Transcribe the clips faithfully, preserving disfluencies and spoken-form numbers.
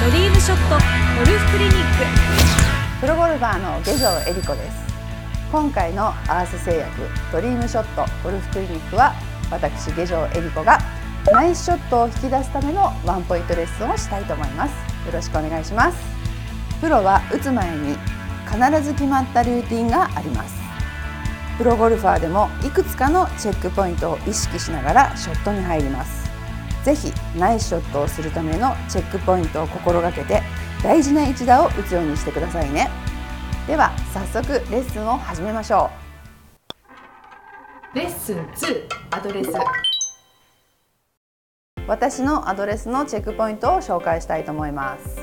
ドリームショットゴルフクリニックプロゴルファーの下條恵理子です。今回のアース製薬ドリームショットゴルフクリニックは、私下條恵理子がナイスショットを引き出すためのワンポイントレッスンをしたいと思います。よろしくお願いします。プロは打つ前に必ず決まったルーティンがあります。プロゴルファーでもいくつかのチェックポイントを意識しながらショットに入ります。ぜひナイスショットをするためのチェックポイントを心がけて、大事な一打を打つようにしてくださいね。では早速レッスンを始めましょう。レッスンツー、アドレス。私のアドレスのチェックポイントを紹介したいと思います。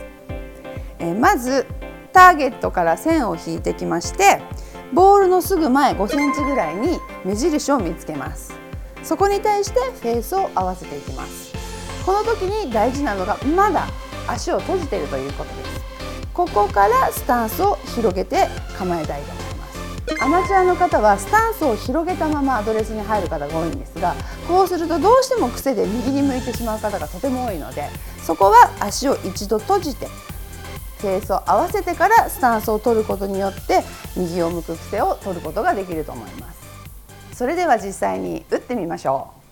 えまずターゲットから線を引いてきまして、ボールのすぐ前ごセンチぐらいに目印を見つけます。そこに対してフェースを合わせていきます。この時に大事なのが、まだ足を閉じているということです。ここからスタンスを広げて構えたいと思います。アマチュアの方はスタンスを広げたままアドレスに入る方が多いんですが、こうするとどうしても癖で右に向いてしまう方がとても多いので、そこは足を一度閉じてフェースを合わせてからスタンスを取ることによって、右を向く癖を取ることができると思います。それでは実際に打ってみましょう。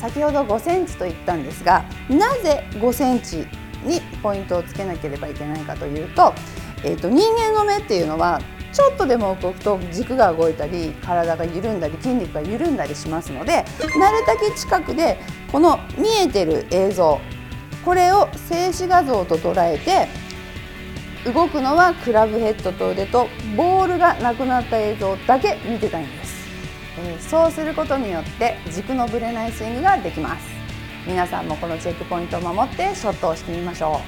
先ほどごセンチと言ったんですが、なぜごセンチにポイントをつけなければいけないかというと、えーと、人間の目っていうのはちょっとでも動くと軸が動いたり、体が緩んだり、筋肉が緩んだりしますので、なるだけ近くでこの見えてる映像、これを静止画像と捉えて、動くのはクラブヘッドと腕とボールがなくなった映像だけ見てたいんです。えー、そうすることによって軸のぶれないスイングができます。皆さんもこのチェックポイントを守ってショットをしてみましょ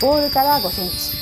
う。ボールからごセンチ、